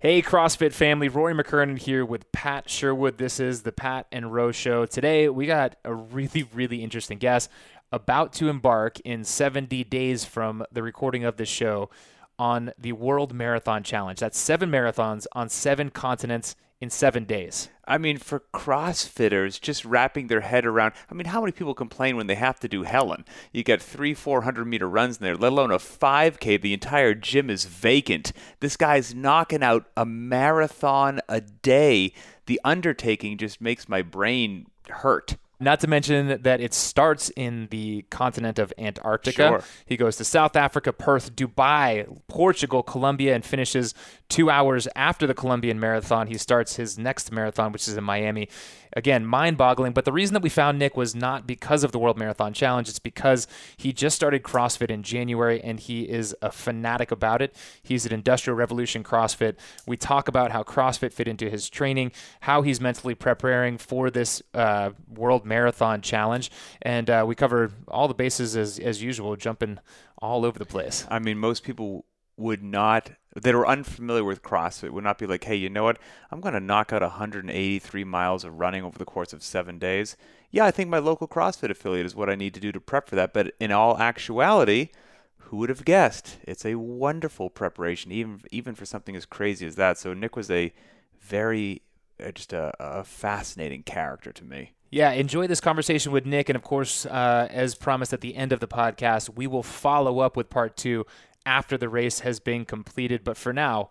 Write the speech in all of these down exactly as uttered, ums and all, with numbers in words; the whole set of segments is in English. Hey CrossFit family, Rory McKernan here with Pat Sherwood. This is the Pat and Ro Show. Today we got a really, really interesting guest about to embark in seventy days from the recording of this show on the World Marathon Challenge. That's seven marathons on seven continents in seven days. I mean, for CrossFitters, just wrapping their head around, I mean, how many people complain when they have to do Helen? You got three, four hundred meter runs in there, let alone a five K. The entire gym is vacant. This guy's knocking out a marathon a day. The undertaking just makes my brain hurt. Not to mention that it starts in the continent of Antarctica. Sure. He goes to South Africa, Perth, Dubai, Portugal, Colombia, and finishes two hours after the Colombian Marathon. He starts his next marathon, which is in Miami. Again, mind-boggling. But the reason that we found Nick was not because of the World Marathon Challenge. It's because he just started CrossFit in January, and he is a fanatic about it. He's at Industrial Revolution CrossFit. We talk about how CrossFit fit into his training, how he's mentally preparing for this uh, World Marathon Challenge, and uh, we cover all the bases as as usual, jumping all over the place. I mean, most people would not, that are unfamiliar with CrossFit, would not be like, hey, you know what? I'm going to knock out one hundred eighty-three miles of running over the course of seven days. Yeah, I think my local CrossFit affiliate is what I need to do to prep for that. But in all actuality, who would have guessed? It's a wonderful preparation, even even for something as crazy as that. So Nick was a very, uh, just a, a fascinating character to me. Yeah, enjoy this conversation with Nick. And of course, uh, as promised at the end of the podcast, we will follow up with part two after the race has been completed. But for now,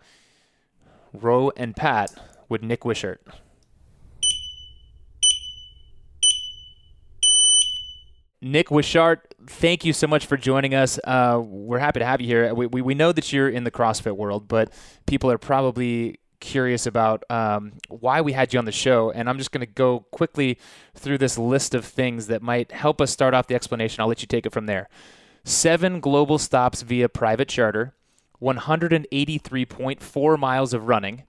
Ro and Pat with Nick Wishart. Nick Wishart, thank you so much for joining us. Uh, we're happy to have you here. We, we, we know that you're in the CrossFit world, but people are probably curious about um, why we had you on the show. And I'm just going to go quickly through this list of things that might help us start off the explanation. I'll let you take it from there. Seven global stops via private charter, one hundred eighty-three point four miles of running,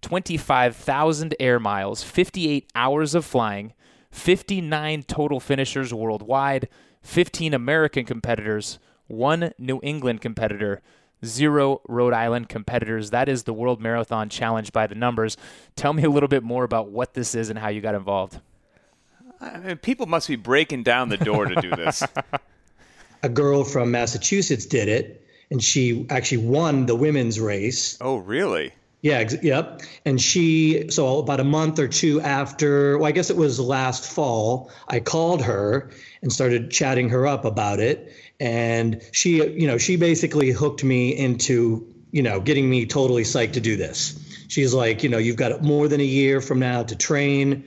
twenty-five thousand air miles, fifty-eight hours of flying, fifty-nine total finishers worldwide, fifteen American competitors, one New England competitor, zero Rhode Island competitors. That is the World Marathon Challenge by the numbers. Tell me a little bit more about what this is and how you got involved. I mean, people must be breaking down the door to do this. A girl from Massachusetts did it, and she actually won the women's race. Oh, really? Yeah. Ex- yep. And she, so about a month or two after, well, I guess it was last fall, I called her and started chatting her up about it. And she, you know, she basically hooked me into, you know, getting me totally psyched to do this. She's like, you know, you've got more than a year from now to train.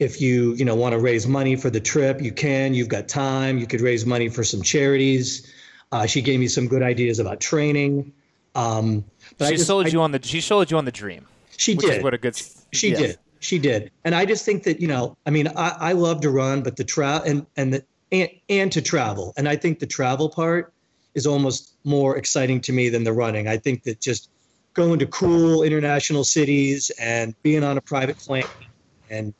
If you, you know, want to raise money for the trip, you can. You've got time. You could raise money for some charities. Uh, she gave me some good ideas about training. Um, but she I just, sold I, you on the. She sold you on the dream. She which did. Is what a good. She yes. did. She did. And I just think that, you know, I mean, I, I love to run, but the tra- and and the and, and to travel. And I think the travel part is almost more exciting to me than the running. I think that just going to cool international cities and being on a private plane and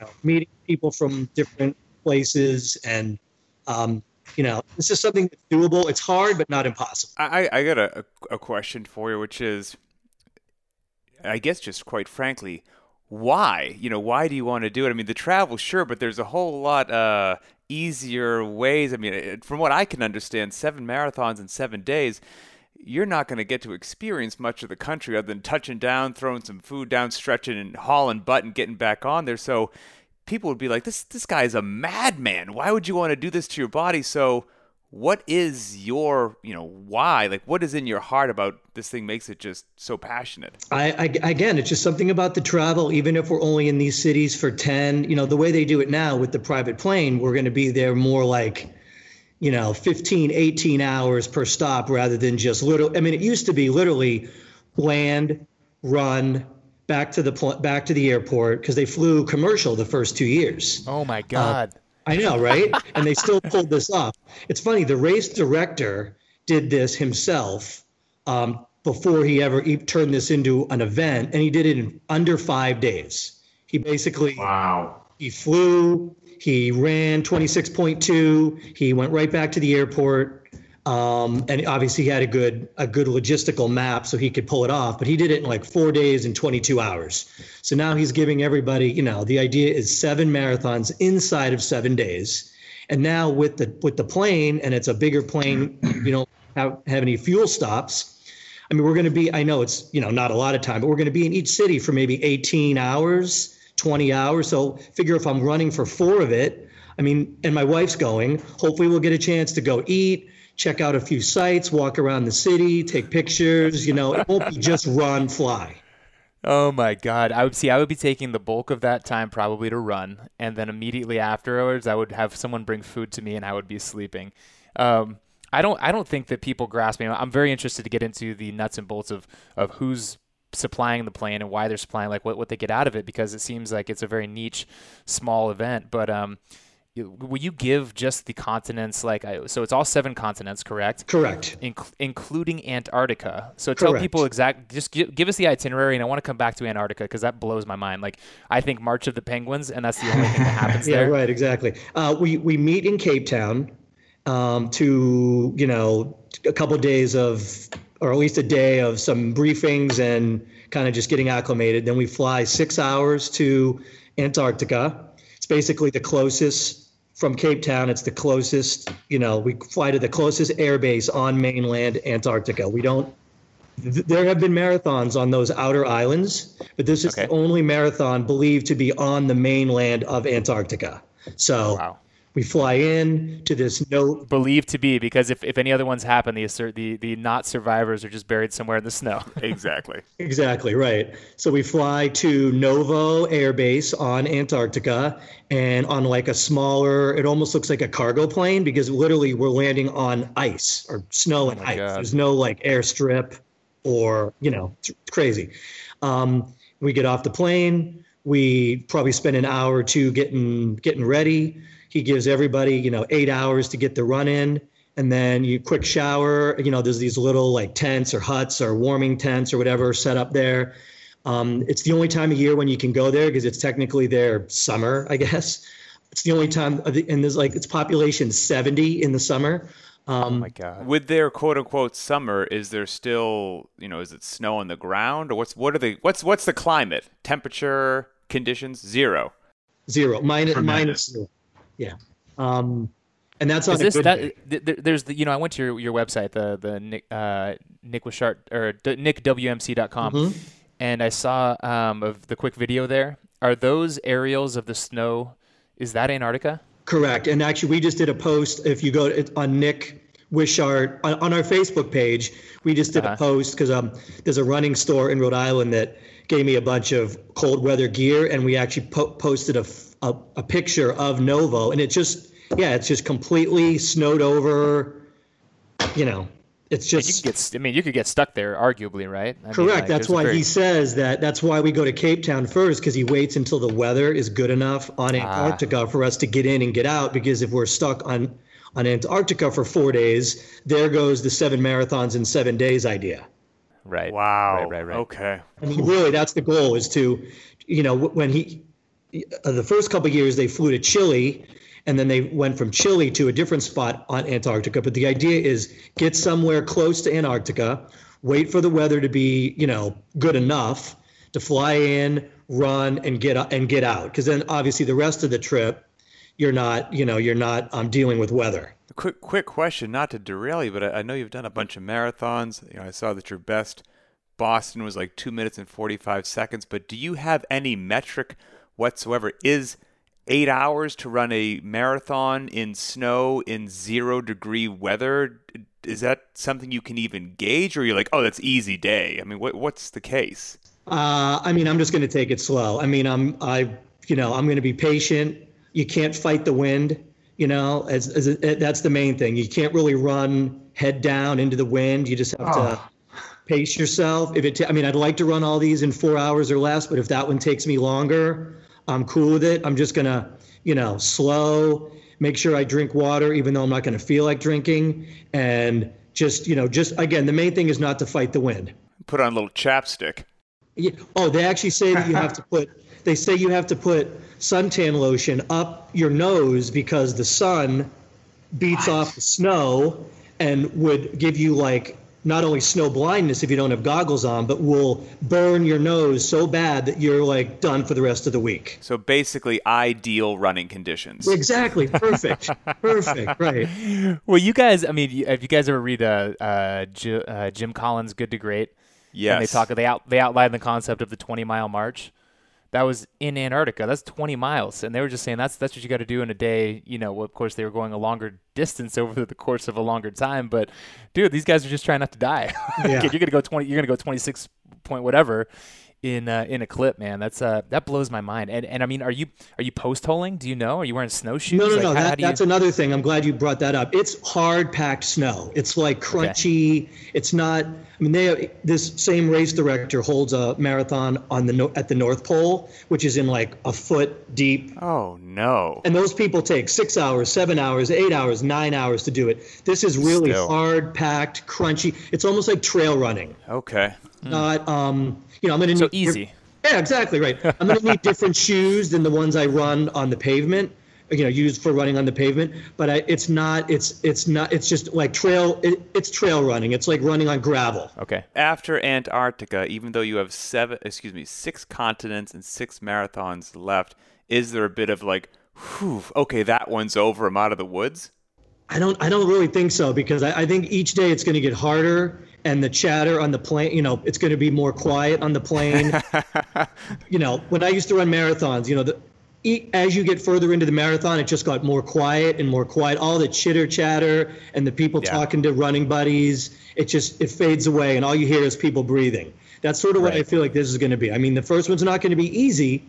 you know, meeting people from different places and, um, you know, this is something that's doable. It's hard, but not impossible. I, I got a, a question for you, which is, I guess, just quite frankly, why? You know, why do you want to do it? I mean, the travel, sure, but there's a whole lot uh, easier ways. I mean, from what I can understand, seven marathons in seven days, you're not going to get to experience much of the country other than touching down, throwing some food down, stretching and hauling butt and getting back on there. So people would be like, this this guy is a madman. Why would you want to do this to your body? So what is your, you know, why? Like, what is in your heart about this thing makes it just so passionate? I, I again, it's just something about the travel, even if we're only in these cities for ten, you know, the way they do it now with the private plane, we're going to be there more like, you know, fifteen, eighteen hours per stop rather than just little. I mean, it used to be literally land, run, back to the pl- back to the airport because they flew commercial the first two years. Oh, my God. Uh, I know, right? And they still pulled this off. It's funny. The race director did this himself um, before he ever he turned this into an event, and he did it in under five days. He basically wow. He flew. He ran twenty-six point two. He went right back to the airport. Um, and obviously he had a good, a good logistical map so he could pull it off, but he did it in like four days and twenty-two hours. So now he's giving everybody, you know, the idea is seven marathons inside of seven days. And now with the, with the plane, and it's a bigger plane, you don't have, have any fuel stops. I mean, we're going to be, I know it's, you know, not a lot of time, but we're going to be in each city for maybe eighteen hours, twenty hours. So figure if I'm running for four of it, I mean, and my wife's going, hopefully we'll get a chance to go eat, check out a few sites, walk around the city, take pictures, you know, it won't be just run, fly. Oh my God. I would see, I would be taking the bulk of that time probably to run. And then immediately afterwards, I would have someone bring food to me and I would be sleeping. Um, I don't, I don't think that people grasp me. I'm very interested to get into the nuts and bolts of, of who's supplying the plane and why they're supplying, like what, what they get out of it, because it seems like it's a very niche, small event, but, um, will you give just the continents, like, so it's all seven continents, correct? Correct. In, including Antarctica. So tell correct. People exact, just give, give us the itinerary, and I want to come back to Antarctica because that blows my mind. Like, I think March of the Penguins, and that's the only thing that happens yeah, there. Yeah, right, exactly. Uh, we, we meet in Cape Town um, to, you know, a couple of days of, or at least a day of some briefings and kind of just getting acclimated. Then we fly six hours to Antarctica. It's basically the closest... From Cape Town, it's the closest, you know, we fly to the closest air base on mainland Antarctica. We don't, th- there have been marathons on those outer islands, but this is okay. the only marathon believed to be on the mainland of Antarctica. So wow. we fly in to this no... Believed to be, because if, if any other ones happen, the, assert, the, the not survivors are just buried somewhere in the snow. Exactly. Exactly, right. So we fly to Novo Air Base on Antarctica, and on like a smaller, it almost looks like a cargo plane, because literally we're landing on ice or snow and oh ice. God. There's no like airstrip or, you know, it's crazy. Um, we get off the plane. We probably spend an hour or two getting, getting ready. He gives everybody, you know, eight hours to get the run in. And then you quick shower, you know, there's these little like tents or huts or warming tents or whatever set up there. Um, it's the only time of year when you can go there because it's technically their summer, I guess. It's the only time, of the, and there's like, it's population seventy in the summer. Um, oh my God. With their quote unquote summer, is there still, you know, is it snow on the ground or what's, what are they, what's, what's the climate, temperature, conditions? Zero. Zero. Minus, minus zero. Yeah. Um, and that's on is a this, good that, th- th- There's the, you know, I went to your, your website, the, the Nick, uh, Nick Wishart or d- nick w m c dot com. Mm-hmm. And I saw um, of the quick video there. Are those aerials of the snow? Is that Antarctica? Correct. And actually, we just did a post. If you go to, on Nick Wishart on, on our Facebook page, we just did uh-huh. a post because um, there's a running store in Rhode Island that gave me a bunch of cold weather gear, and we actually po- posted a, a a picture of Novo, and it just yeah, it's just completely snowed over, you know. It's just. You could get, I mean, you could get stuck there, arguably, right? I correct. Mean, like, that's why very... he says that. That's why we go to Cape Town first, because he waits until the weather is good enough on Antarctica ah. for us to get in and get out. Because if we're stuck on, on Antarctica for four days, there goes the seven marathons in seven days idea. Right. Wow. Right. Right. Right. Okay. I mean, really, that's the goal is to, you know, when he, uh, the first couple of years they flew to Chile. And then they went from Chile to a different spot on Antarctica. But the idea is get somewhere close to Antarctica, wait for the weather to be, you know, good enough to fly in, run, and get and get out. Because then obviously the rest of the trip, you're not, you know, you're not um, dealing with weather. Quick, quick question, not to derail you, but I, I know you've done a bunch of marathons. You know, I saw that your best Boston was like two minutes and forty-five seconds. But do you have any metric whatsoever? Is Eight hours to run a marathon in snow in zero degree weather? Is that something you can even gauge, or you're like, oh, that's easy day? I mean, what what's the case? Uh, I mean, I'm just going to take it slow. I mean, I'm I you know I'm going to be patient. You can't fight the wind. You know, as, as a, that's the main thing. You can't really run head down into the wind. You just have oh. to. Pace yourself. If it, ta- I mean, I'd like to run all these in four hours or less, but if that one takes me longer, I'm cool with it. I'm just going to, you know, slow, make sure I drink water, even though I'm not going to feel like drinking. And just, you know, just again, the main thing is not to fight the wind. Put on a little chapstick. Yeah. Oh, they actually say that you have to put, they say you have to put suntan lotion up your nose because the sun beats what? Off the snow. and would give you like not only snow blindness if you don't have goggles on, but will burn your nose so bad that you're like done for the rest of the week. So basically ideal running conditions. Exactly. Perfect. Perfect. Right. Well, you guys, I mean, have you guys ever read uh, uh, G- uh, Jim Collins' Good to Great? Yes. And they talk, they, out, they outlined the concept of the twenty mile march. That was in Antarctica. That's twenty miles. And they were just saying that's that's what you got to do in a day. You know, well, of course, they were going a longer distance over the course of a longer time. But, dude, these guys are just trying not to die. Yeah. You're going to go twenty. You're going to go twenty-six point whatever in uh, in a clip, man. That's uh, that blows my mind. And and I mean, are you are you post holing? Do you know? Are you wearing snowshoes? No, no, like, no. How, that, how that's you... another thing. I'm glad you brought that up. It's hard packed snow. It's like crunchy. Okay. It's not. I mean, they, this same race director holds a marathon on the at the North Pole, which is in like a foot deep. Oh, no. And those people take six hours, seven hours, eight hours, nine hours to do it. This is really Still. hard, packed, crunchy. It's almost like trail running. Okay. Mm. Not, um, you know, I'm going to need. So easy. Yeah, exactly right. I'm going to need different shoes than the ones I run on the pavement. You know, used for running on the pavement, but I, it's not, it's, it's not, it's just like trail, it, it's trail running. It's like running on gravel. Okay. After Antarctica, even though you have seven, excuse me, six continents and six marathons left, is there a bit of like, whew, okay, that one's over, I'm out of the woods? I don't, I don't really think so, because I, I think each day it's going to get harder. And the chatter on the plane, you know, it's going to be more quiet on the plane. You know, when I used to run marathons, you know, the, as you get further into the marathon, it just got more quiet and more quiet. All the chitter chatter and the people yeah. talking to running buddies, it just, it fades away. And all you hear is people breathing. That's sort of right. what I feel like this is going to be. I mean, the first one's not going to be easy,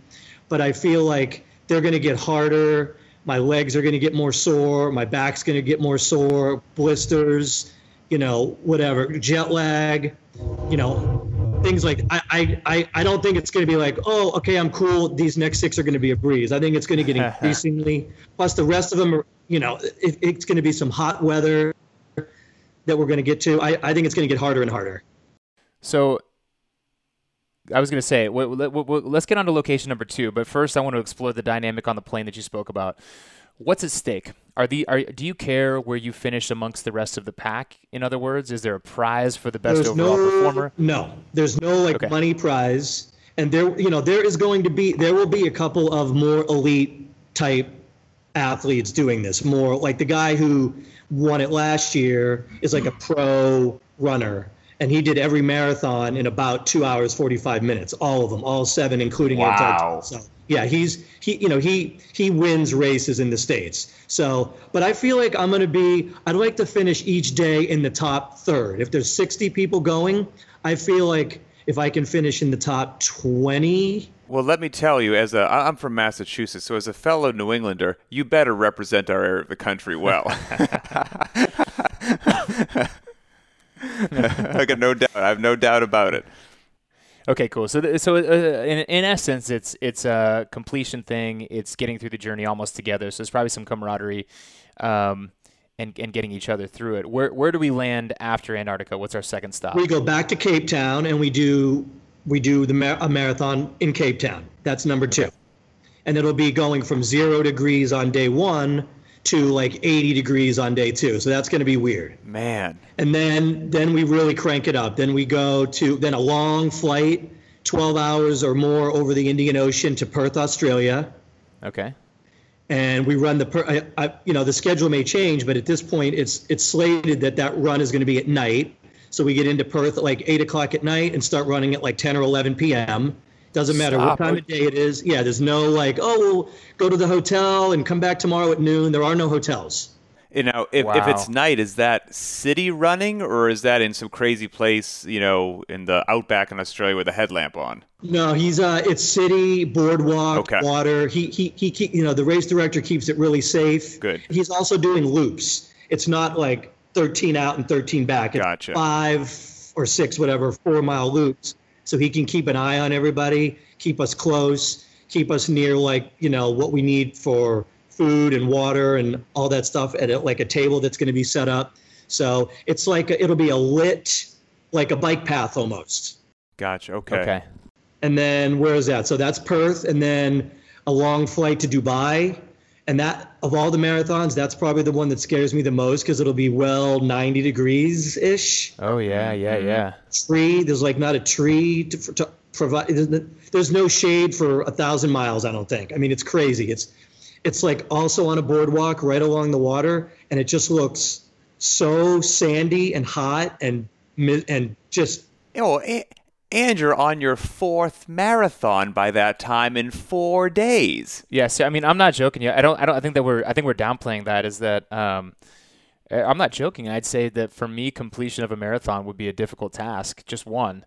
but I feel like they're going to get harder. My legs are going to get more sore. My back's going to get more sore, blisters, you know, whatever, jet lag, you know. Things like, I, I, I don't think it's going to be like, oh, okay, I'm cool. These next six are going to be a breeze. I think it's going to get increasingly, plus the rest of them are, you know, it, it's going to be some hot weather that we're going to get to. I, I think it's going to get harder and harder. So I was going to say, wait, let, let, let's get on to location number two. But first, I want to explore the dynamic on the plane that you spoke about. What's at stake? Are the are do you care where you finish amongst the rest of the pack? In other words, is there a prize for the best there's overall no, performer? No, there's no like okay. money prize, and there you know there is going to be there will be a couple of more elite type athletes doing this. More like the guy who won it last year is like a pro runner, and he did every marathon in about two hours forty-five minutes, all of them, all seven, including wow. Antarctica. So, yeah, he's he you know he he wins races in the States. So, but I feel like I'm going to be I'd like to finish each day in the top third. If there's sixty people going, I feel like if I can finish in the top twenty. Well, let me tell you, as a I'm from Massachusetts, so as a fellow New Englander, you better represent our area of the country well. I got no doubt. I have no doubt about it. Okay, cool. So, th- so uh, in, in essence, it's it's a completion thing. It's getting through the journey almost together. So, it's probably some camaraderie, um, and and getting each other through it. Where where do we land after Antarctica? What's our second stop? We go back to Cape Town and we do we do the mar- a marathon in Cape Town. That's number two, okay. And it'll be going from zero degrees on day one to like eighty degrees on day two. So that's going to be weird, man. And then, then we really crank it up. Then we go to then a long flight, twelve hours or more over the Indian Ocean to Perth, Australia. Okay. And we run the, per- I, I, you know, the schedule may change, but at this point it's, it's slated that that run is going to be at night. So we get into Perth at like eight o'clock at night and start running at like ten or eleven P M Doesn't matter Stop. what time of day it is. Yeah, there's no like, oh, we'll go to the hotel and come back tomorrow at noon. There are no hotels. You know, if, wow. if it's night, is that city running or is that in some crazy place, you know, in the outback in Australia with a headlamp on? No, he's uh, it's city, boardwalk, okay. water. He, he, he, he, you know, the race director keeps it really safe. Good. He's also doing loops. It's not like thirteen out and thirteen back. It's gotcha. five or six, whatever, four mile loops. So he can keep an eye on everybody, keep us close, keep us near, like, you know, what we need for food and water and all that stuff at a, like a table that's going to be set up. So it's like a, it'll be a lit, like a bike path almost. Gotcha. Okay. Okay. And then where is that? So that's Perth, and then a long flight to Dubai, And that, of all the marathons, that's probably the one that scares me the most, because it'll be well ninety degrees-ish. Oh, yeah, yeah, yeah. Tree, there's like not a tree to, to provide. There's no shade for a thousand miles, I don't think. I mean, it's crazy. It's it's like also on a boardwalk right along the water, and it just looks so sandy and hot and and just... Oh, and you're on your fourth marathon by that time in four days. Yes, I mean, I'm not joking. I don't. I don't. I think that we're. I think we're downplaying that. Is that? Um, I'm not joking. I'd say that for me, completion of a marathon would be a difficult task, just one.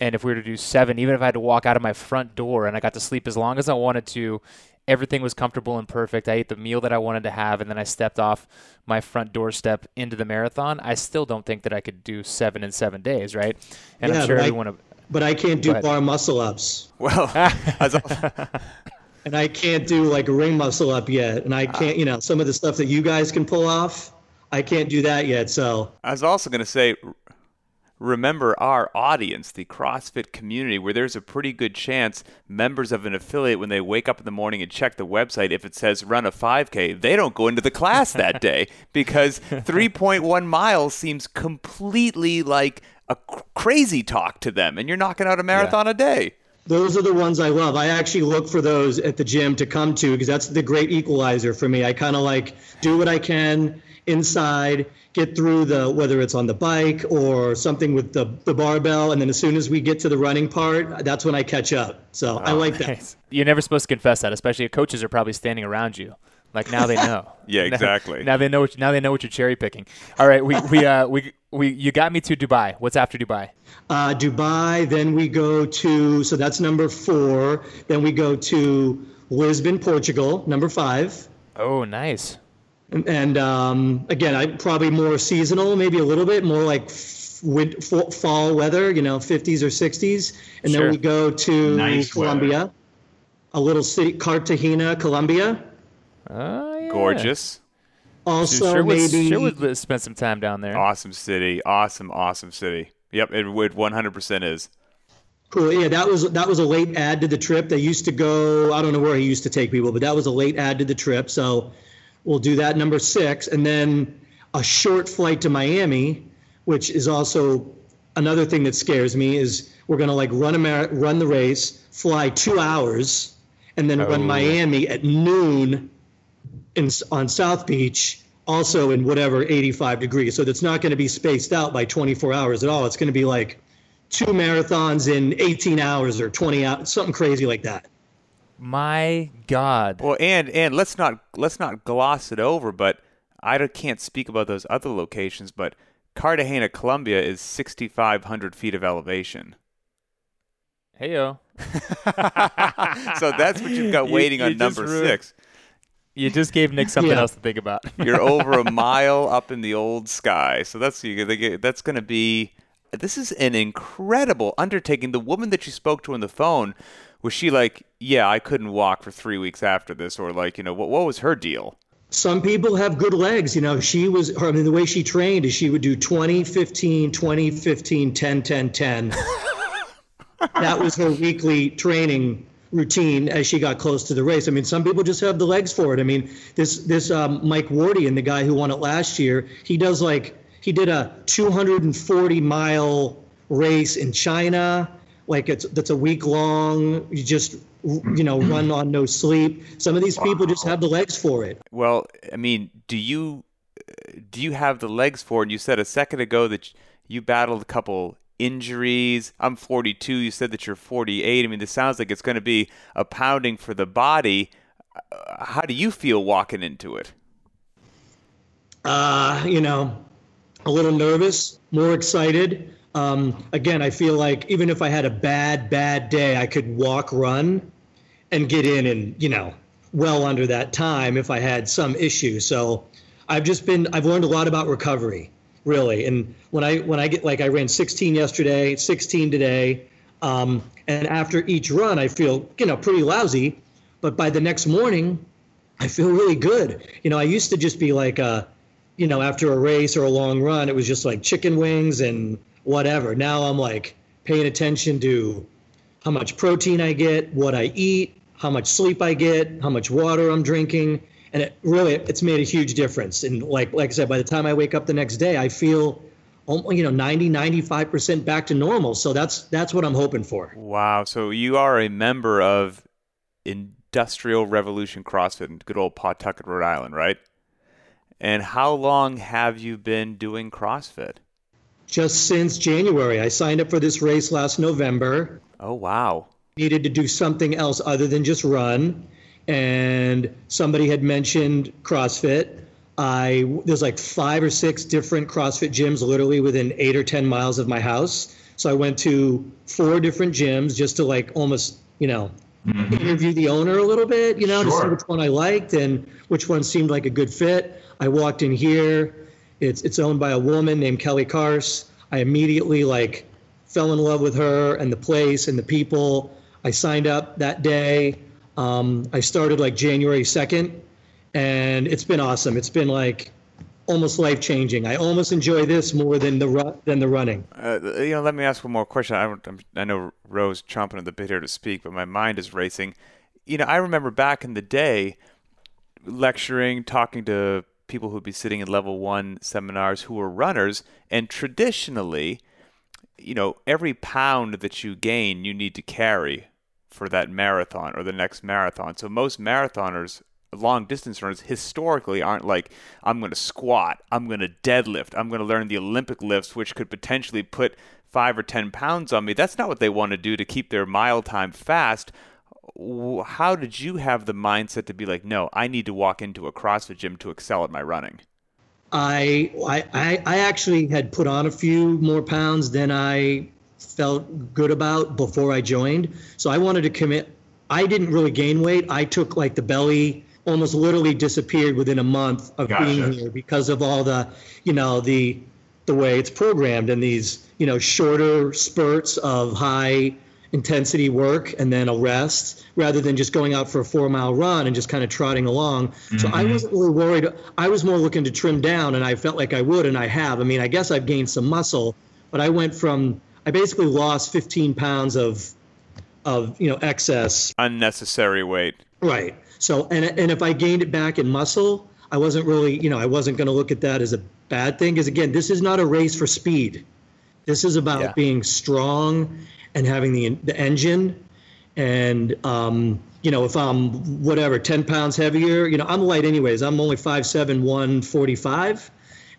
And if we were to do seven, even if I had to walk out of my front door and I got to sleep as long as I wanted to, everything was comfortable and perfect. I ate the meal that I wanted to have, and then I stepped off my front doorstep into the marathon. I still don't think that I could do seven in seven days, right? And yeah, I'm sure everyone. I- But I can't do bar muscle ups. Well, and I can't do like a ring muscle up yet. And I can't, you know, some of the stuff that you guys can pull off, I can't do that yet. So I was also going to say, remember our audience, the CrossFit community, where there's a pretty good chance members of an affiliate, when they wake up in the morning and check the website, if it says run a five K, they don't go into the class that day, because three point one miles seems completely like a crazy talk to them, and you're knocking out a marathon yeah. a day. Those are the ones I love. I actually look for those at the gym to come to, because that's the great equalizer for me. I kind of like do what I can inside, get through the, whether it's on the bike or something with the, the barbell. And then as soon as we get to the running part, that's when I catch up. So oh, I like nice. that. You're never supposed to confess that, especially if coaches are probably standing around you. Like now they know. yeah, exactly. Now, now they know. What, now they know what you're cherry picking. All right, we we uh we we you got me to Dubai. What's after Dubai? Uh, Dubai. Then we go to so that's number four. Then we go to Lisbon, Portugal. Number five. Oh, nice. And, and um, again, I probably more seasonal, maybe a little bit more like f- win- f- fall weather. You know, fifties or sixties. And sure. then we go to nice Colombia, weather. a little city, Cartagena, Colombia. Oh, yeah. Gorgeous. Also, Sherwood, maybe Sherwood spent some time down there. Awesome city, awesome, awesome city. Yep, it would one hundred percent is. Cool. Yeah, that was that was a late add to the trip. They used to go. I don't know where he used to take people, but that was a late add to the trip. So we'll do that number six, and then a short flight to Miami, which is also another thing that scares me. Is we're gonna like run a mar- run the race, fly two hours, and then oh. run Miami at noon. In, on South Beach, also in whatever eighty-five degrees. So that's not going to be spaced out by twenty-four hours at all. It's going to be like two marathons in eighteen hours or twenty hours, something crazy like that. My God. Well, and and let's not let's not gloss it over, but I can't speak about those other locations, but Cartagena, Colombia is sixty-five hundred feet of elevation. Heyo. So that's what you've got waiting you, you on number ruined- six. You just gave Nick something yeah. else to think about. You're over a mile up in the old sky. So that's that's going to be – this is an incredible undertaking. The woman that you spoke to on the phone, was she like, yeah, I couldn't walk for three weeks after this? Or like, you know, what what was her deal? Some people have good legs. You know, she was – I mean, the way she trained is she would do twenty, fifteen, twenty, fifteen, ten, ten, ten. That was her weekly training routine as she got close to the race. I mean, some people just have the legs for it. I mean, this this um, Mike Wardian, the guy who won it last year, he does like he did a two hundred forty mile race in China. Like it's that's a week long. You just you know run on no sleep. Some of these wow. people just have the legs for it. Well, I mean, do you do you have the legs for it? And you said a second ago that you battled a couple injuries. I'm forty-two. You said that you're forty-eight. I mean, this sounds like it's going to be a pounding for the body. Uh, how do you feel walking into it? Uh, you know, a little nervous, more excited. Um, again, I feel like even if I had a bad, bad day, I could walk, run, and get in and, you know, well under that time if I had some issue. So I've just been, I've learned a lot about recovery. Really. And when I when I get like I ran sixteen yesterday, sixteen today. Um, and after each run, I feel, you know, pretty lousy. But by the next morning, I feel really good. You know, I used to just be like, uh, you know, after a race or a long run, it was just like chicken wings and whatever. Now I'm like paying attention to how much protein I get, what I eat, how much sleep I get, how much water I'm drinking. And it really, it's made a huge difference. And like like I said, by the time I wake up the next day, I feel, you know, ninety, ninety-five percent back to normal. So that's that's what I'm hoping for. Wow. So you are a member of Industrial Revolution CrossFit in good old Pawtucket, Rhode Island, right? And how long have you been doing CrossFit? Just since January. I signed up for this race last November. Oh, wow. Needed to do something else other than just run. And somebody had mentioned CrossFit. I there's like five or six different CrossFit gyms literally within eight or ten miles of my house. So I went to four different gyms just to like almost, you know, mm-hmm. interview the owner a little bit, you know, sure. to see which one I liked and which one seemed like a good fit. I walked in here. It's it's owned by a woman named Kelly Kars. I immediately like fell in love with her and the place and the people. I signed up that day. Um, I started like January second, and it's been awesome. It's been like almost life changing. I almost enjoy this more than the ru- than the running. Uh, you know, let me ask one more question. I I'm, I know Ro's chomping at the bit here to speak, but my mind is racing. You know, I remember back in the day, lecturing, talking to people who'd be sitting in level one seminars who were runners. And traditionally, you know, every pound that you gain, you need to carry for that marathon or the next marathon. So most marathoners, long distance runners, historically aren't like, I'm going to squat, I'm going to deadlift, I'm going to learn the Olympic lifts, which could potentially put five or ten pounds on me. That's not what they want to do to keep their mile time fast. How did you have the mindset to be like, no, I need to walk into a CrossFit gym to excel at my running? I I I actually had put on a few more pounds than I felt good about before I joined. So I wanted to commit. I didn't really gain weight. I took like the belly almost literally disappeared within a month of Gotcha. being here because of all the, you know, the the way it's programmed and these, you know, shorter spurts of high intensity work and then a rest rather than just going out for a four mile run and just kind of trotting along. Mm-hmm. So I wasn't really worried. I was more looking to trim down, and I felt like I would, and I have. I mean, I guess I've gained some muscle, but I went from, I basically lost fifteen pounds of, of, you know, excess. Unnecessary weight. Right. So, and, and if I gained it back in muscle, I wasn't really, you know, I wasn't going to look at that as a bad thing. Because again, this is not a race for speed. This is about yeah. being strong and having the the engine, and um, you know, if I'm whatever ten pounds heavier, you know, I'm light anyways. I'm only five seven, one forty-five.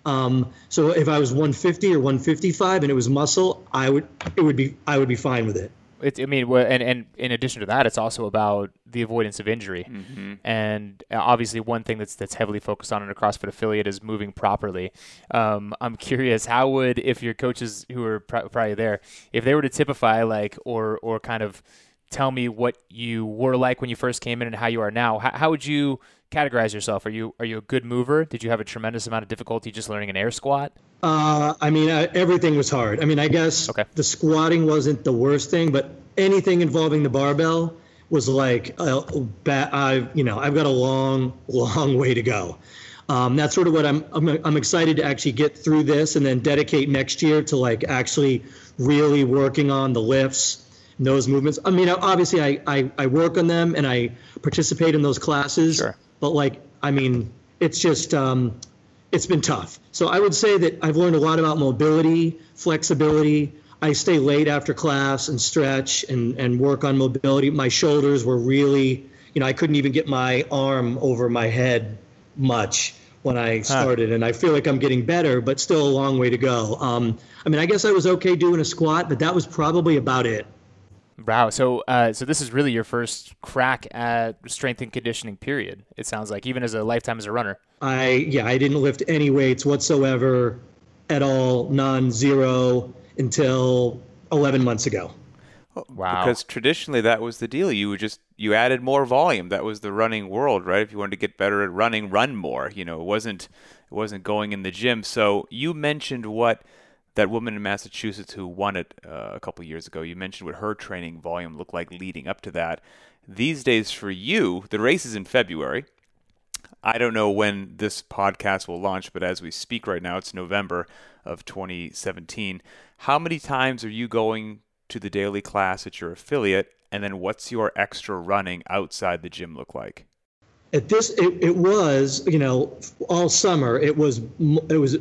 Um, so if I was one fifty or one fifty-five and it was muscle, I would it would be I would be fine with it. It's, I mean, and and in addition to that, it's also about the avoidance of injury. Mm-hmm. And obviously, one thing that's that's heavily focused on in a CrossFit affiliate is moving properly. Um, I'm curious, how would, if your coaches who are pr- probably there, if they were to typify like or or kind of tell me what you were like when you first came in and how you are now, how, how would you categorize yourself? Are you are you a good mover? Did you have a tremendous amount of difficulty just learning an air squat? Uh, I mean, I, everything was hard. I mean, I guess okay. the squatting wasn't the worst thing, but anything involving the barbell was like, uh, ba- I, you know, I've got a long, long way to go. Um, that's sort of what I'm, I'm, I'm excited to actually get through this and then dedicate next year to like actually really working on the lifts, and those movements. I mean, obviously I, I, I work on them and I participate in those classes, sure. but like, I mean, it's just, um, it's been tough. So I would say that I've learned a lot about mobility, flexibility. I stay late after class and stretch and, and work on mobility. My shoulders were really, you know, I couldn't even get my arm over my head much when I started. Huh. And I feel like I'm getting better, but still a long way to go. Um, I mean, I guess I was okay doing a squat, but that was probably about it. Wow. So, uh, so this is really your first crack at strength and conditioning period. It sounds like, even as a lifetime as a runner. I, yeah, I didn't lift any weights whatsoever at all, none, zero, until eleven months ago. Wow. Because traditionally that was the deal. You would just, you added more volume. That was the running world, right? If you wanted to get better at running, run more, you know, it wasn't, it wasn't going in the gym. So you mentioned what, that woman in Massachusetts who won it uh, a couple years ago, you mentioned what her training volume looked like leading up to that. These days for you, the race is in February. I don't know when this podcast will launch, but as we speak right now, it's November of twenty seventeen. How many times are you going to the daily class at your affiliate? And then what's your extra running outside the gym look like? at this, it, it was, you know, all summer, it was, it was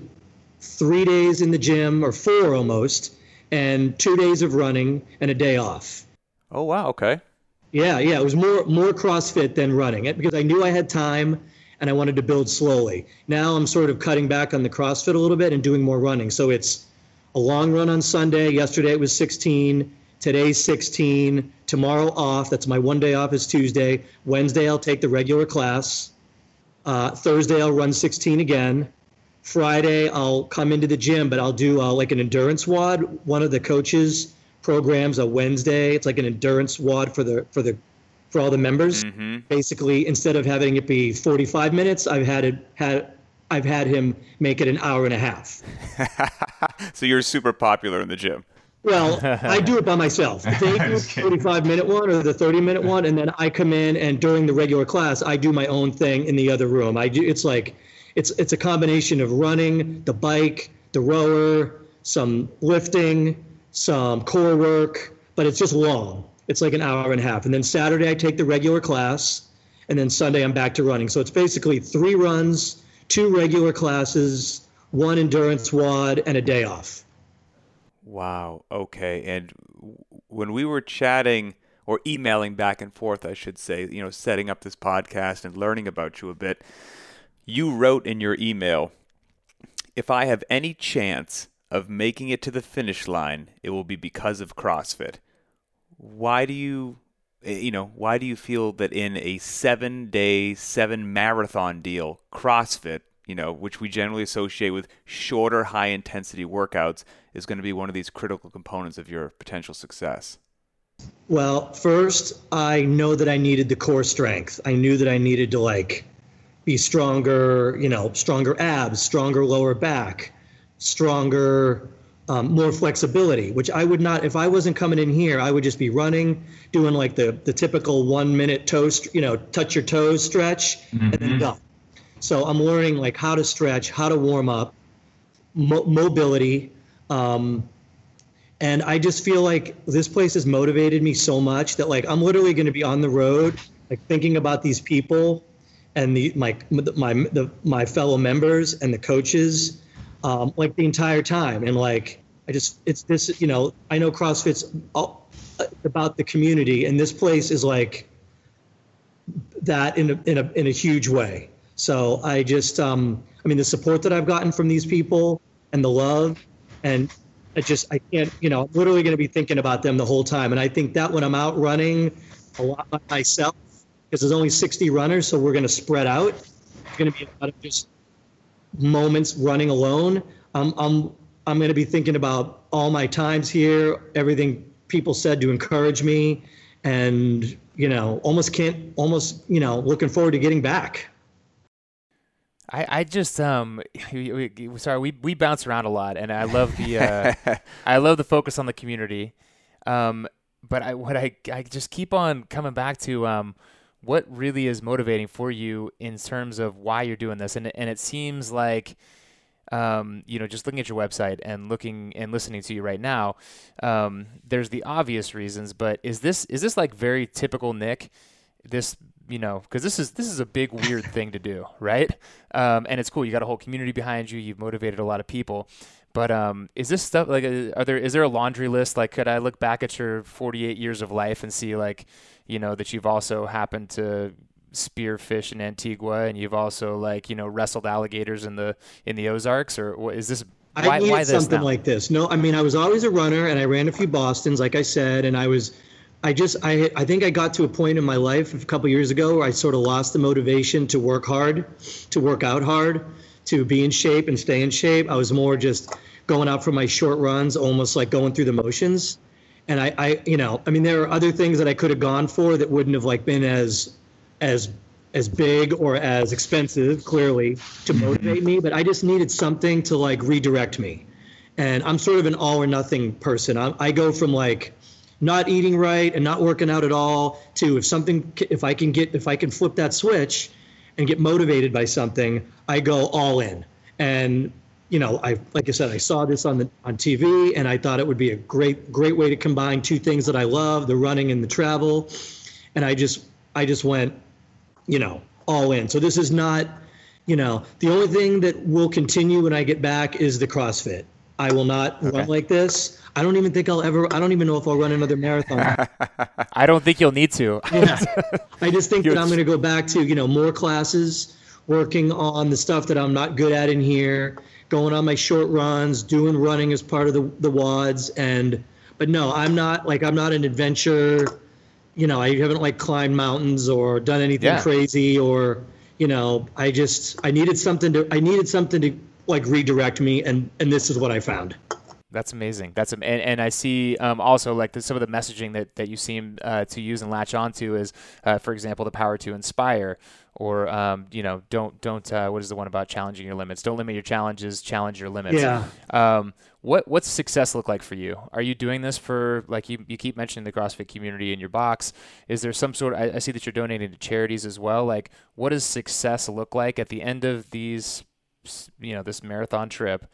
three days in the gym or four almost, and two days of running and a day off. Oh, wow. Okay. Yeah. Yeah. It was more, more CrossFit than running it, because I knew I had time and I wanted to build slowly. Now I'm sort of cutting back on the CrossFit a little bit and doing more running. So it's a long run on Sunday. Yesterday it was sixteen. Today's sixteen. Tomorrow off. That's my one day off is Tuesday. Wednesday I'll take the regular class. Uh, Thursday I'll run sixteen again. Friday I'll come into the gym, but I'll do uh, like an endurance wad. One of the coaches programs a Wednesday. It's like an endurance wad for the for the for all the members. Mm-hmm. Basically, instead of having it be forty-five minutes, I've had it had. I've had him make it an hour and a half. So you're super popular in the gym. Well, I do it by myself. They do the forty-five minute one or the thirty minute one, and then I come in, and during the regular class, I do my own thing in the other room. I do. It's like, it's it's a combination of running, the bike, the rower, some lifting, some core work, but it's just long. It's like an hour and a half. And then Saturday I take the regular class, and then Sunday I'm back to running. So it's basically three runs, two regular classes, one endurance wad, and a day off. Wow. Okay. And when we were chatting or emailing back and forth, I should say, you know, setting up this podcast and learning about you a bit, you wrote in your email, if I have any chance of making it to the finish line, it will be because of CrossFit. Why do you, you know, why do you feel that in a seven day, seven marathon deal, CrossFit, you know, which we generally associate with shorter, high intensity workouts, is going to be one of these critical components of your potential success? Well, first, I know that I needed the core strength. I knew that I needed to like be stronger, you know, stronger abs, stronger lower back, stronger, um, more flexibility, which I would not, if I wasn't coming in here, I would just be running, doing like the, the typical one minute toe, you know, touch your toes stretch, mm-hmm. and then done. So I'm learning like how to stretch, how to warm up, mo- mobility. Um, and I just feel like this place has motivated me so much that like, I'm literally going to be on the road, like thinking about these people and the, my, my, the, my fellow members and the coaches, um, like the entire time. And like, I just, it's this, you know, I know CrossFit's all about the community, and this place is like that in a, in a, in a huge way. So I just, um, I mean, the support that I've gotten from these people and the love, and I just, I can't, you know, I'm literally going to be thinking about them the whole time. And I think that when I'm out running a lot by myself, because there's only sixty runners, so we're going to spread out. It's going to be a lot of just moments running alone. Um, I'm, I'm going to be thinking about all my times here, everything people said to encourage me, and, you know, almost can't, almost, you know, looking forward to getting back. I, I just um we, we, sorry we we bounce around a lot, and I love the uh, I love the focus on the community, um but I what I I just keep on coming back to um what really is motivating for you in terms of why you're doing this, and and it seems like um you know, just looking at your website and looking and listening to you right now, um there's the obvious reasons, but is this is this like very typical Nick? This, you know, because this is this is a big weird thing to do, right? Um, and it's cool. You got a whole community behind you. You've motivated a lot of people. But um, is this stuff like? Are there is there a laundry list? Like, could I look back at your forty-eight years of life and see like, you know, that you've also happened to spearfish in Antigua, and you've also like, you know, wrestled alligators in the in the Ozarks, or is this? Why, I needed why this something now? Like this. No, I mean, I was always a runner, and I ran a few Bostons, like I said, and I was. I just, I I think I got to a point in my life a couple of years ago where I sort of lost the motivation to work hard, to work out hard, to be in shape and stay in shape. I was more just going out for my short runs, almost like going through the motions. And I, I you know, I mean, there are other things that I could have gone for that wouldn't have like been as, as, as big or as expensive, clearly, to motivate me. But I just needed something to like redirect me. And I'm sort of an all or nothing person. I, I go from like, not eating right and not working out at all to if something, if I can get, if I can flip that switch and get motivated by something, I go all in. And, you know, I, like I said, I saw this on the, on T V, and I thought it would be a great, great way to combine two things that I love, the running and the travel. And I just, I just went, you know, all in. So this is not, you know, the only thing that will continue when I get back is the CrossFit. I will not okay. run like this. I don't even think I'll ever, I don't even know if I'll run another marathon. I don't think you'll need to. Yeah. I just think that I'm going to go back to, you know, more classes, working on the stuff that I'm not good at in here, going on my short runs, doing running as part of the, the WODs. And, but no, I'm not like, I'm not an adventure, you know, I haven't like climbed mountains or done anything yeah. crazy or, you know, I just, I needed something to, I needed something to, like redirect me, and and this is what I found. That's amazing. That's and and I see um, also like the, some of the messaging that that you seem uh, to use and latch onto is, uh, for example, the power to inspire, or um, you know, don't don't uh, what is the one about challenging your limits? Don't limit your challenges. Challenge your limits. Yeah. Um, what what's success look like for you? Are you doing this for like you you keep mentioning the CrossFit community in your box? Is there some sort of, I, I see that you're donating to charities as well. Like, what does success look like at the end of these? You know, this marathon trip,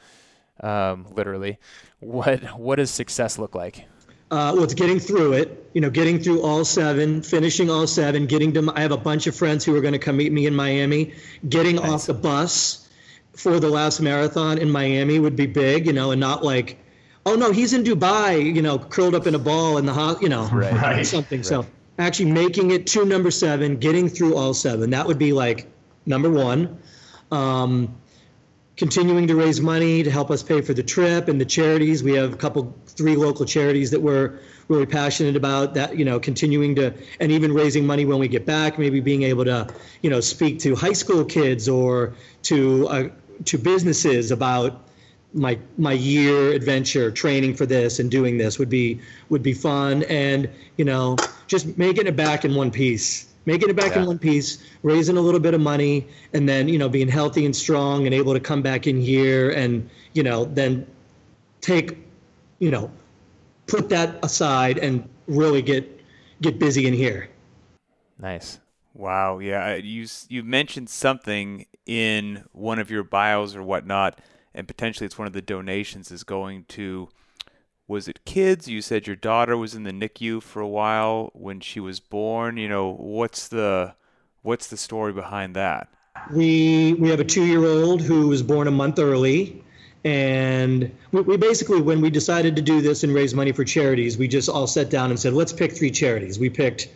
um, literally, what, what does success look like? Uh, well, it's getting through it, you know, getting through all seven, finishing all seven, getting to, I have a bunch of friends who are going to come meet me in Miami, getting nice. Off the bus for the last marathon in Miami would be big, you know, and not like, oh no, he's in Dubai, you know, curled up in a ball in the hot, you know, right. Right. something. Right. So actually making it to number seven, getting through all seven, that would be like number one. Um, continuing to raise money to help us pay for the trip and the charities. We have a couple, three local charities that we're really passionate about that, you know, continuing to, and even raising money when we get back, maybe being able to, you know, speak to high school kids or to, uh, to businesses about my, my year adventure training for this and doing this would be, would be fun. And, you know, just making it back in one piece. Making it back yeah. in one piece, raising a little bit of money, and then, you know, being healthy and strong and able to come back in here and, you know, then take, you know, put that aside and really get get busy in here. Nice. Wow. Yeah. You, you mentioned something in one of your bios or whatnot, and potentially it's one of the donations is going to, was it kids? You said your daughter was in the N I C U for a while when she was born. You know, what's the what's the story behind that? We we have a two-year-old who was born a month early, and we, we basically, when we decided to do this and raise money for charities, we just all sat down and said, let's pick three charities. We picked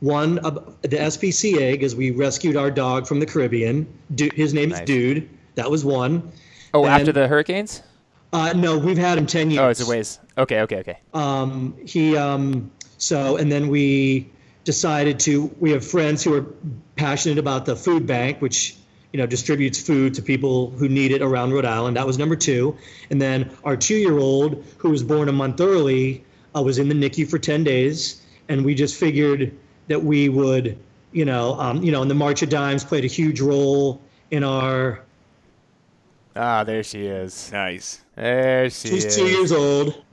one, uh, the S P C A, because we rescued our dog from the Caribbean. Dude, his name nice. Is Dude. That was one. Oh, and after the hurricanes? Uh, no, we've had him ten years. Oh, it's a ways. Okay, okay, okay. Um, he, um, so, and then we decided to, we have friends who are passionate about the food bank, which, you know, distributes food to people who need it around Rhode Island. That was number two. And then our two-year-old, who was born a month early, uh, was in the N I C U for ten days. And we just figured that we would, you know, um, you know, and the March of Dimes played a huge role in our... Ah, there she is. Nice. There she She's is. She's two years old.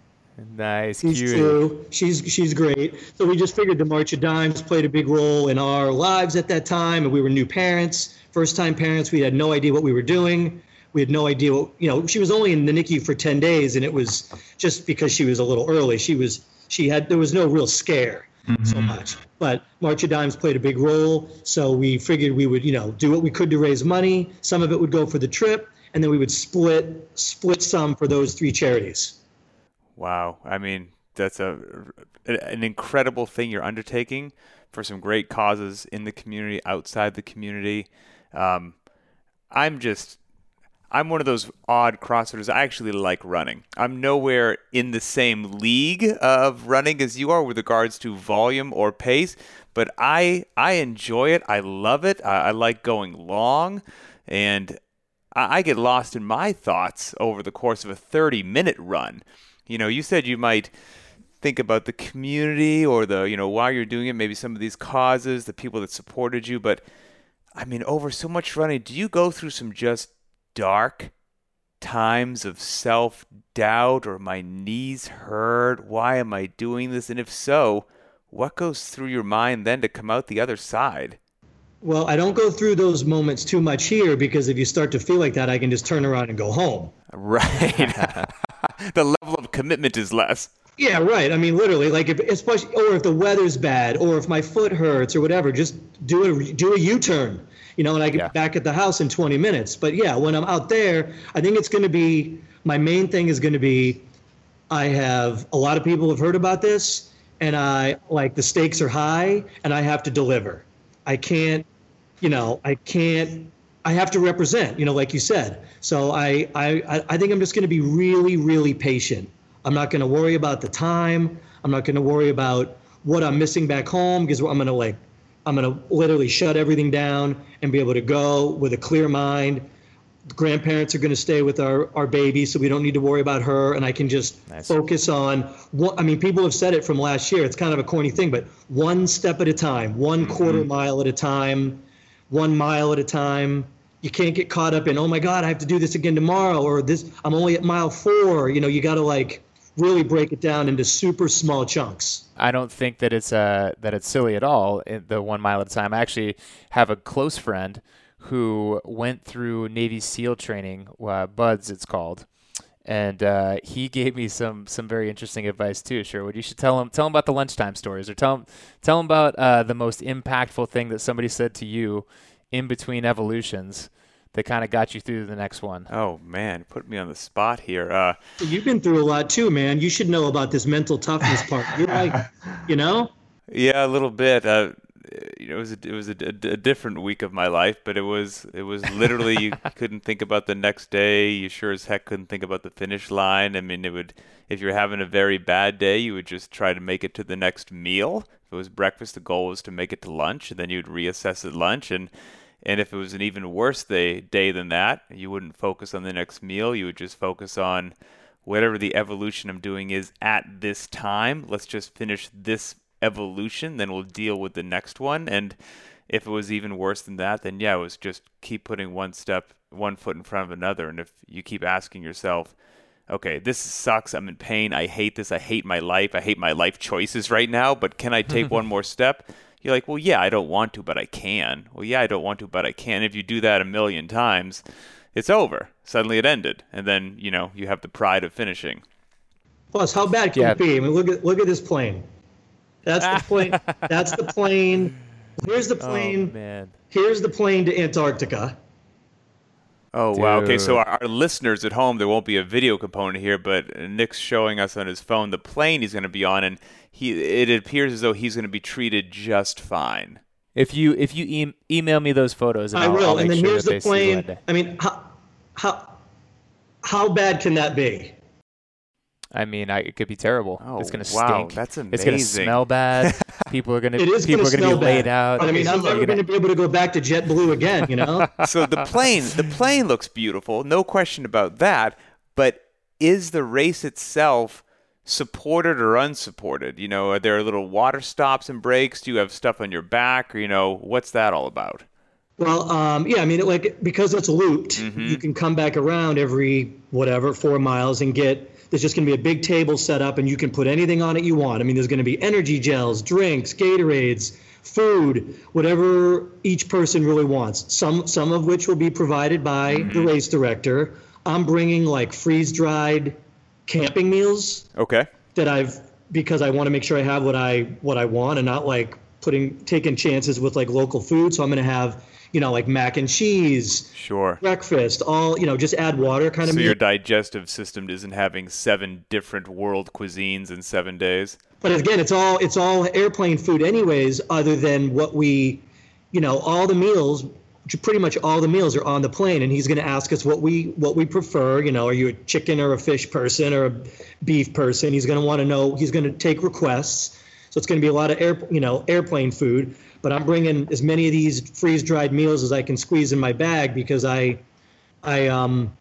Nice. She's cute. two. She's she's great. So we just figured the March of Dimes played a big role in our lives at that time, and we were new parents, first-time parents. We had no idea what we were doing. We had no idea what, you know. She was only in the N I C U for ten days, and it was just because she was a little early. She was she had there was no real scare mm-hmm. so much. But March of Dimes played a big role, so we figured we would, you know, do what we could to raise money. Some of it would go for the trip. And then we would split split some for those three charities. Wow. I mean, that's a an incredible thing you're undertaking for some great causes in the community, outside the community. Um, I'm just, I'm one of those odd CrossFitters. I actually like running. I'm nowhere in the same league of running as you are with regards to volume or pace, but I, I enjoy it. I love it. I, I like going long, and I get lost in my thoughts over the course of a thirty-minute run. You know, you said you might think about the community or the, you know, why you're doing it, maybe some of these causes, the people that supported you. But, I mean, over so much running, do you go through some just dark times of self-doubt or my knees hurt? Why am I doing this? And if so, what goes through your mind then to come out the other side? Well, I don't go through those moments too much here, because if you start to feel like that, I can just turn around and go home. Right. The level of commitment is less. Yeah, right. I mean, literally, like, if, especially, or if the weather's bad, or if my foot hurts, or whatever, just do a do a U-turn, you know, and I get yeah. back at the house in twenty minutes. But yeah, when I'm out there, I think it's going to be my main thing is going to be, I have a lot of people have heard about this, and I like the stakes are high, and I have to deliver. I can't, you know, I can't. I have to represent, you know, like you said. So I I I think I'm just going to be really, really patient. I'm not going to worry about the time. I'm not going to worry about what I'm missing back home, because I'm going to like, I'm going to literally shut everything down and be able to go with a clear mind. The grandparents are going to stay with our, our baby, so we don't need to worry about her. And I can just nice. focus on what, I mean, people have said it from last year. It's kind of a corny thing, but one step at a time, one mm-hmm. quarter mile at a time, one mile at a time. You can't get caught up in, oh my God, I have to do this again tomorrow, or this, I'm only at mile four. You know, you got to like, really break it down into super small chunks. I don't think that it's uh that it's silly at all, the one mile at a time. I actually have a close friend who went through Navy SEAL training, uh, BUDS it's called, and uh, he gave me some some very interesting advice too. Sherwood, you should tell him tell him about the lunchtime stories, or tell him tell him about uh, the most impactful thing that somebody said to you in between evolutions that kind of got you through the next one. Oh, man, put me on the spot here. Uh, You've been through a lot, too, man. You should know about this mental toughness part. You're like, you know? Yeah, a little bit. Uh, you know, it was a, it was a, a, a different week of my life, but it was it was literally you couldn't think about the next day. You sure as heck couldn't think about the finish line. I mean, it would if you're having a very bad day, you would just try to make it to the next meal. If it was breakfast, the goal was to make it to lunch, and then you'd reassess at lunch. And And if it was an even worse day, day than that, you wouldn't focus on the next meal. You would just focus on whatever the evolution I'm doing is at this time. Let's just finish this evolution, then we'll deal with the next one. And if it was even worse than that, then yeah, it was just keep putting one step, one foot in front of another. And if you keep asking yourself, okay, this sucks, I'm in pain, I hate this, I hate my life, I hate my life choices right now, but can I take one more step? You're like, well, yeah, I don't want to, but I can. Well, yeah, I don't want to, but I can. If you do that a million times, it's over. Suddenly it ended. And then, you know, you have the pride of finishing. Plus, how bad can yeah. it be? I mean, look at look at this plane. That's the plane. That's the plane. Here's the plane. Oh, man. Here's the plane to Antarctica. Oh, dude. Wow. Okay, so our, our listeners at home, there won't be a video component here, but Nick's showing us on his phone the plane he's going to be on, and he it appears as though he's going to be treated just fine. If you if you e- email me those photos, and I I'll, will. I'll and then sure here's the plane. I mean, how how how bad can that be? I mean, I, it could be terrible. Oh, it's going to wow, stink. That's amazing. It's going to smell bad. People are going to people are going to be laid bad. out. But I mean, I'm never going to be able to go back to JetBlue again, you know? So the plane, the plane looks beautiful, no question about that, but is the race itself supported or unsupported? You know, are there little water stops and breaks? Do you have stuff on your back, or you know, what's that all about? Well, um, yeah, I mean, it, like because it's looped, mm-hmm. you can come back around every whatever four miles and get there's just going to be a big table set up, and you can put anything on it you want. I mean, there's going to be energy gels, drinks, Gatorades, food, whatever each person really wants, some some of which will be provided by mm-hmm. the race director. I'm bringing, like, freeze-dried camping meals. Okay. That I've – because I want to make sure I have what I what I want and not, like, putting taking chances with, like, local food. So I'm going to have – you know, like mac and cheese, sure, breakfast, all, you know, just add water kind of. So meat. Your digestive system isn't having seven different world cuisines in seven days. But again, it's all it's all airplane food anyways, other than what we, you know, all the meals, pretty much all the meals are on the plane. And he's going to ask us what we what we prefer. You know, are you a chicken or a fish person or a beef person? He's going to want to know. He's going to take requests. So it's going to be a lot of air, you know, airplane food. But I'm bringing as many of these freeze-dried meals as I can squeeze in my bag because I, I, um,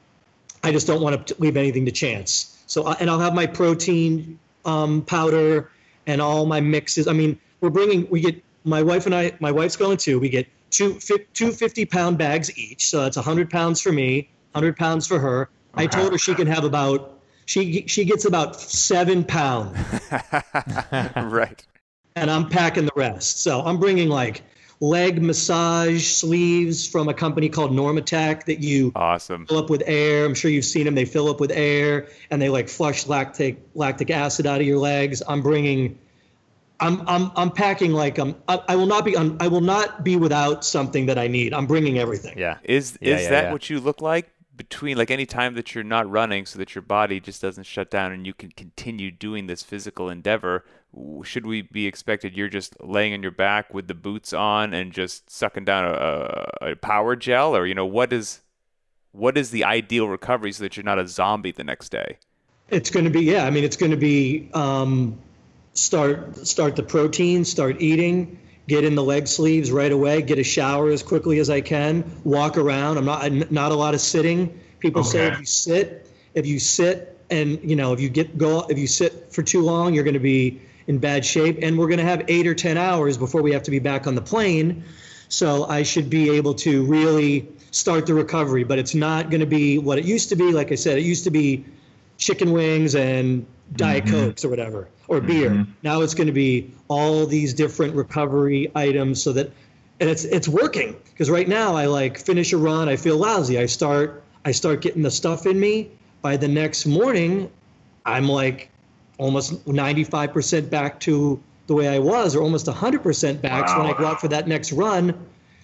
I just don't want to leave anything to chance. So, and I'll have my protein um, powder and all my mixes. I mean, we're bringing. We get my wife and I. My wife's going too. We get two two fifty-pound bags each. So that's a hundred pounds for me, hundred pounds for her. Okay. I told her she can have about. She she gets about seven pounds. Right. And I'm packing the rest. So I'm bringing like leg massage sleeves from a company called Normatec that you awesome. fill up with air. I'm sure you've seen them. They fill up with air and they like flush lactic lactic acid out of your legs. I'm bringing, I'm I'm I'm packing like I'm I, I will not be I'm, I will not be without something that I need. I'm bringing everything. Yeah. Is yeah, is yeah, that yeah. what you look like between like any time that you're not running, so that your body just doesn't shut down and you can continue doing this physical endeavor? Should we be expected you're just laying on your back with the boots on and just sucking down a, a power gel? Or, you know, what is what is the ideal recovery so that you're not a zombie the next day? It's going to be, yeah, I mean, it's going to be um, start start the protein, start eating, get in the leg sleeves right away, get a shower as quickly as I can, walk around. I'm not, not a lot of sitting. People okay. say if you sit, if you sit and, you know, if you get go, if you sit for too long, you're going to be in bad shape, and we're going to have eight or ten hours before we have to be back on the plane. So I should be able to really start the recovery, but it's not going to be what it used to be. Like I said, it used to be chicken wings and Diet mm-hmm. Cokes or whatever, or mm-hmm. beer. Now it's going to be all these different recovery items so that, and it's, it's working, because right now I like finish a run. I feel lousy. I start, I start getting the stuff in me. By the next morning, I'm like, almost ninety-five percent back to the way I was, or almost one hundred percent back. Wow. So when I go out for that next run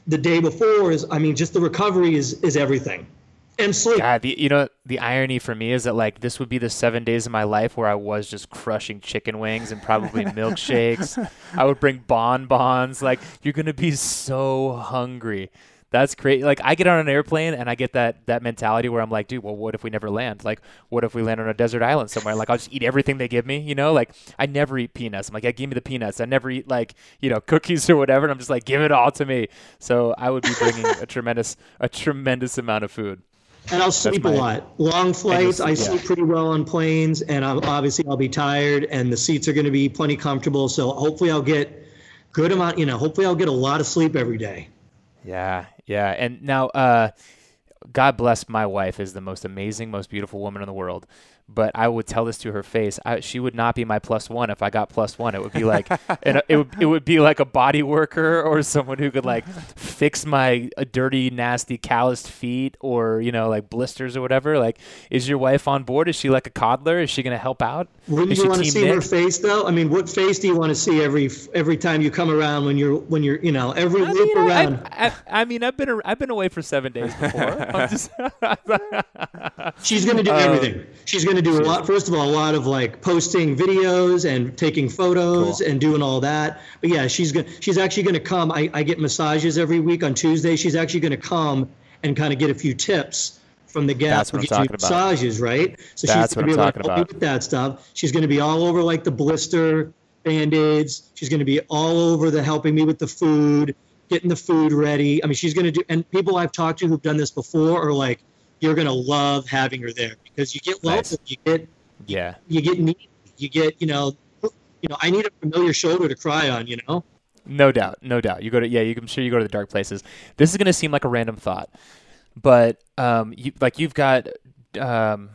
the day before, is, I mean, just the recovery is is everything. And sleep. God, the, you know, the irony for me is that like this would be the seven days of my life where I was just crushing chicken wings and probably milkshakes. I would bring bonbons. Like, you're going to be so hungry. That's crazy. Like, I get on an airplane and I get that that mentality where I'm like, dude, well, what if we never land? Like, what if we land on a desert island somewhere? Like, I'll just eat everything they give me, you know? Like, I never eat peanuts. I'm like, yeah, give me the peanuts. I never eat, like, you know, cookies or whatever. And I'm just like, give it all to me. So I would be bringing a tremendous a tremendous amount of food. And I'll sleep That's a my, lot. Long flights, I, just, I yeah. sleep pretty well on planes. And I'm, obviously I'll be tired and the seats are going to be plenty comfortable. So hopefully I'll get good amount, you know, hopefully I'll get a lot of sleep every day. Yeah. Yeah. And now, uh, God bless my wife is the most amazing, most beautiful woman in the world. But I would tell this to her face. I, she would not be my plus one. If I got plus one, it would be like, and it would, it would be like a body worker or someone who could like fix my uh, dirty, nasty, calloused feet or, you know, like blisters or whatever. Like, is your wife on board? Is she like a coddler? Is she going to help out? Wouldn't you want to see her face though? I mean, what face do you want to see every, every time you come around when you're, when you're, you know, every I loop mean, around? I, I, I mean, I've been, a, I've been away for seven days before. I'm just She's going to do um, everything. She's going to do a lot. First of all, a lot of like posting videos and taking photos cool. and doing all that. But yeah, she's going she's actually going to come. I, I get massages every week on Tuesday. She's actually going to come and kind of get a few tips from the guests who get you massages, about. right? So That's she's going to be like, help me with that stuff. She's going to be all over like the blister band-aids. She's going to be all over the helping me with the food, getting the food ready. I mean, she's going to do, and people I've talked to who've done this before are like, you're going to love having her there because you get local, nice. you get, yeah, you get needy, you get, you know, you know, I need a familiar shoulder to cry on, you know? No doubt. No doubt. You go to, yeah, you, I'm sure you go to the dark places. This is going to seem like a random thought, but, um, you, like you've got, um,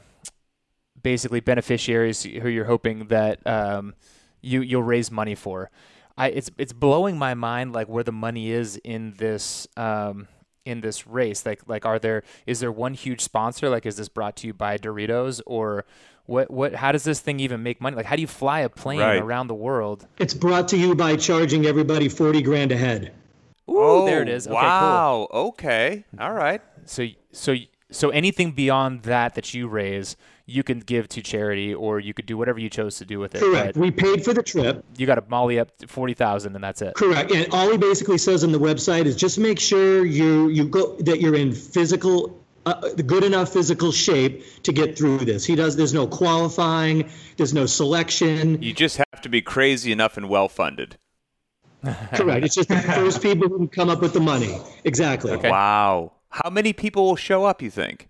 basically beneficiaries who you're hoping that, um, you, you'll raise money for. I, it's, it's blowing my mind, like where the money is in this, um, in this race. Like, like, are there, is there one huge sponsor? Like, is this brought to you by Doritos or what, what, how does this thing even make money? Like, how do you fly a plane right. around the world? It's brought to you by charging everybody forty grand a head. Ooh, oh, there it is. Okay, wow. Cool. Okay. All right. So, so, so anything beyond that, that you raise, you can give to charity or you could do whatever you chose to do with it. Correct. We paid for the trip. You got to molly up forty thousand and that's it. Correct. And all he basically says on the website is just make sure you, you go that you're in physical, uh, good enough physical shape to get through this. He does. There's no qualifying. There's no selection. You just have to be crazy enough and well-funded. Correct. It's just the first people who can come up with the money. Exactly. Okay. Wow. How many people will show up, you think?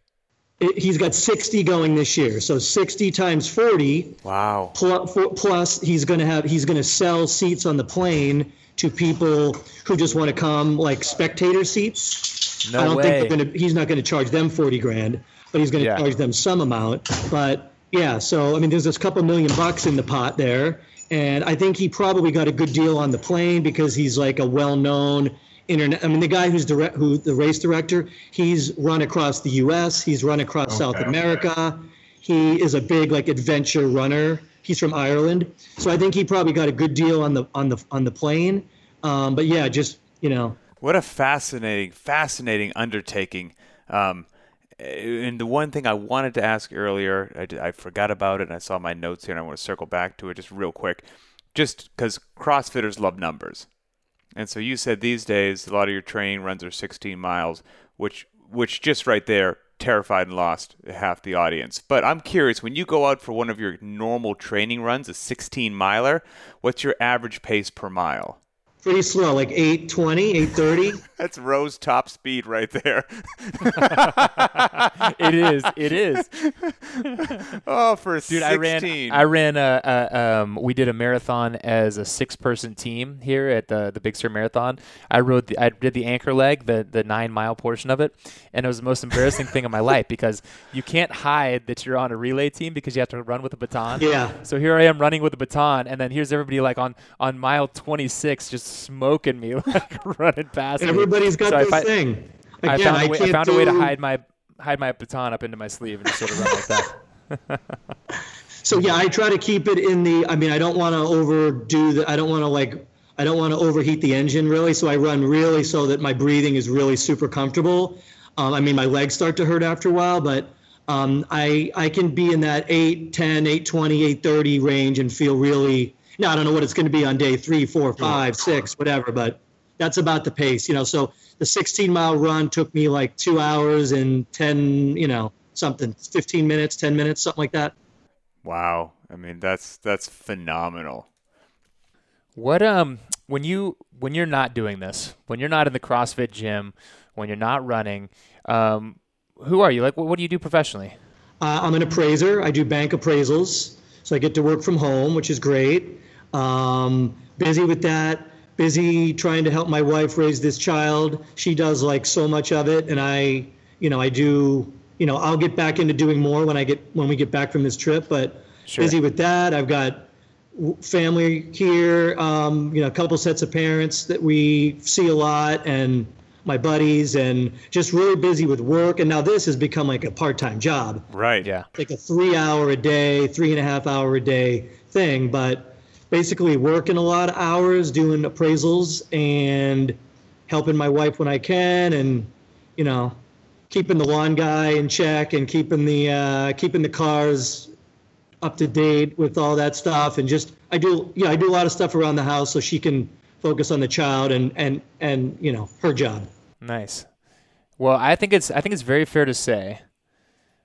He's got sixty going this year, so sixty times forty. Wow! Plus, plus he's going to have he's going to sell seats on the plane to people who just want to come, like spectator seats. No I don't way. think they're going to. He's not going to charge them forty grand, but he's going to yeah. charge them some amount. But yeah, so I mean, there's this couple million bucks in the pot there, and I think he probably got a good deal on the plane because he's like a well-known internet. I mean, the guy who's direct, who the race director, he's run across the U S He's run across okay, South America. Okay. He is a big like adventure runner. He's from Ireland, so I think he probably got a good deal on the on the on the plane. Um, but yeah, just you know, what a fascinating, fascinating undertaking. Um, and the one thing I wanted to ask earlier, I, I forgot about it, and I saw my notes here, and I want to circle back to it just real quick, just because CrossFitters love numbers. And so you said these days a lot of your training runs are sixteen miles, which which just right there terrified and lost half the audience. But I'm curious, when you go out for one of your normal training runs, a sixteen miler, what's your average pace per mile? Pretty slow, like eight twenty, eight thirty. That's Ro's top speed right there. It is. It is. Oh, for Dude, sixteen. I ran, I ran a, a, um, we did a marathon as a six-person team here at the, the Big Sur Marathon. I rode the, I did the anchor leg, the, the nine-mile portion of it, and it was the most embarrassing thing of my life because you can't hide that you're on a relay team because you have to run with a baton. Yeah. So here I am running with a baton, and then here's everybody like on, on mile twenty-six just smoking me, like running past me. Everybody's got so this I, thing. Again, I found, a way, I I found do... a way to hide my hide my baton up into my sleeve and just sort of run like that. So yeah, I try to keep it in the. I mean, I don't want to overdo the. I don't want to like. I don't want to overheat the engine really. So I run really so that my breathing is really super comfortable. Um, I mean, my legs start to hurt after a while, but um, I I can be in that eight ten, eight twenty, eight thirty range and feel really. Now, I don't know what it's going to be on day three, four, five, six, whatever, but that's about the pace, you know. So the sixteen mile run took me like two hours and ten, you know, something, fifteen minutes, ten minutes, something like that. Wow. I mean, that's, that's phenomenal. What, um, when you, when you're not doing this, when you're not in the CrossFit gym, when you're not running, um, who are you? Like, what, what do you do professionally? Uh, I'm an appraiser. I do bank appraisals. So I get to work from home, which is great. Um, busy with that, busy trying to help my wife raise this child. She does like so much of it. And I, you know, I do, you know, I'll get back into doing more when I get, when we get back from this trip, but sure. Busy with that. I've got family here, um, you know, a couple sets of parents that we see a lot and my buddies and just really busy with work. And now this has become like a part-time job. Right. Yeah. Like a three hour a day, three and a half hour a day thing, but basically working a lot of hours, doing appraisals and helping my wife when I can. And, you know, keeping the lawn guy in check and keeping the, uh, keeping the cars up to date with all that stuff. And just, I do, you know, I do a lot of stuff around the house so she can focus on the child and, and, and, you know, her job. Nice. Well, I think it's I think it's very fair to say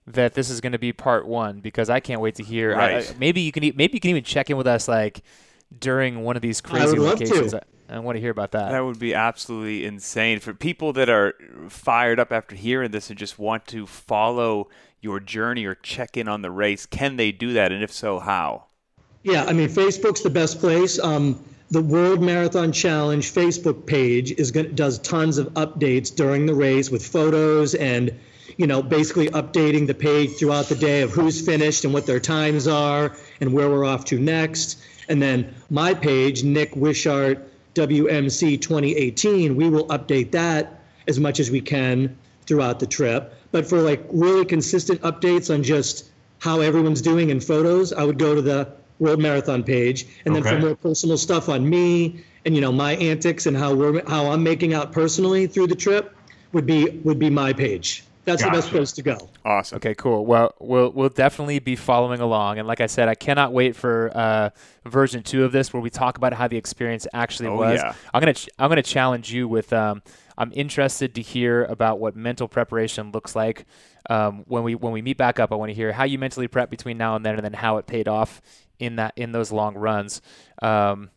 that this is going to be part one because I can't wait to hear. Right. I, maybe you can maybe you can even check in with us like during one of these crazy locations. I, I want to hear about that. That would be absolutely insane for people that are fired up after hearing this and just want to follow your journey or check in on the race. Can they do that, and if so, how? Yeah, I mean, Facebook's the best place. Um, The World Marathon Challenge Facebook page is going does tons of updates during the race with photos and, you know, basically updating the page throughout the day of who's finished and what their times are and where we're off to next. And then my page, Nick Wishart W M C twenty eighteen, we will update that as much as we can throughout the trip. But for like really consistent updates on just how everyone's doing and photos, I would go to the World Marathon page, and then okay. For more personal stuff on me and, you know, my antics and how we're how I'm making out personally through the trip would be would be my page. That's gotcha. The best place to go. Awesome. Okay, cool. Well, we'll we'll definitely be following along. And like I said, I cannot wait for uh, version two of this where we talk about how the experience actually oh, was. Yeah. I'm gonna ch- I'm gonna challenge you with. Um, I'm interested to hear about what mental preparation looks like. Um, when we when we meet back up, I want to hear how you mentally prep between now and then, and then how it paid off in that in those long runs. Um,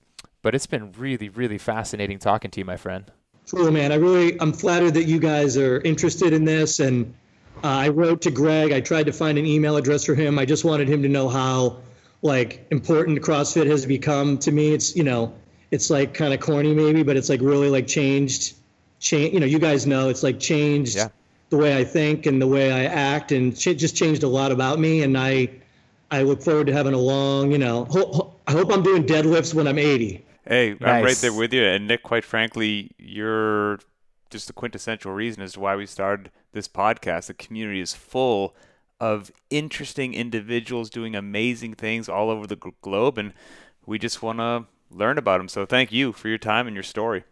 but it's been really, really fascinating talking to you, my friend. Cool, man. I really I'm flattered that you guys are interested in this. And uh, I wrote to Greg. I tried to find an email address for him. I just wanted him to know how like important CrossFit has become to me. It's you know it's like kind of corny maybe, but it's like really like changed. Change. You know, you guys know it's like changed. Yeah. The way I think and the way I act and ch- just changed a lot about me. And I, I look forward to having a long, you know, ho- ho- I hope I'm doing deadlifts when I'm eighty. Hey, nice. I'm right there with you. And Nick, quite frankly, you're just the quintessential reason as to why we started this podcast. The community is full of interesting individuals doing amazing things all over the globe, and we just want to learn about them. So thank you for your time and your story.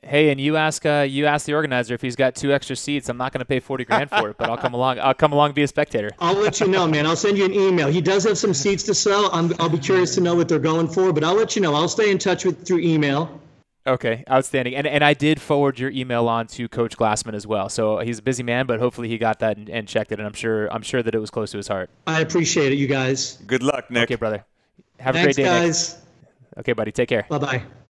Hey, and you ask uh, you ask the organizer if he's got two extra seats. I'm not going to pay forty grand for it, but I'll come along. I'll come along and be a spectator. I'll let you know, man. I'll send you an email. He does have some seats to sell. I'm, I'll be curious to know what they're going for, but I'll let you know. I'll stay in touch with through email. Okay, outstanding. And and I did forward your email on to Coach Glassman as well. So he's a busy man, but hopefully he got that and, and checked it. And I'm sure I'm sure that it was close to his heart. I appreciate it, you guys. Good luck, Nick. Okay, brother. Have Thanks, a great day, guys. Nick. Okay, buddy. Take care. Bye bye.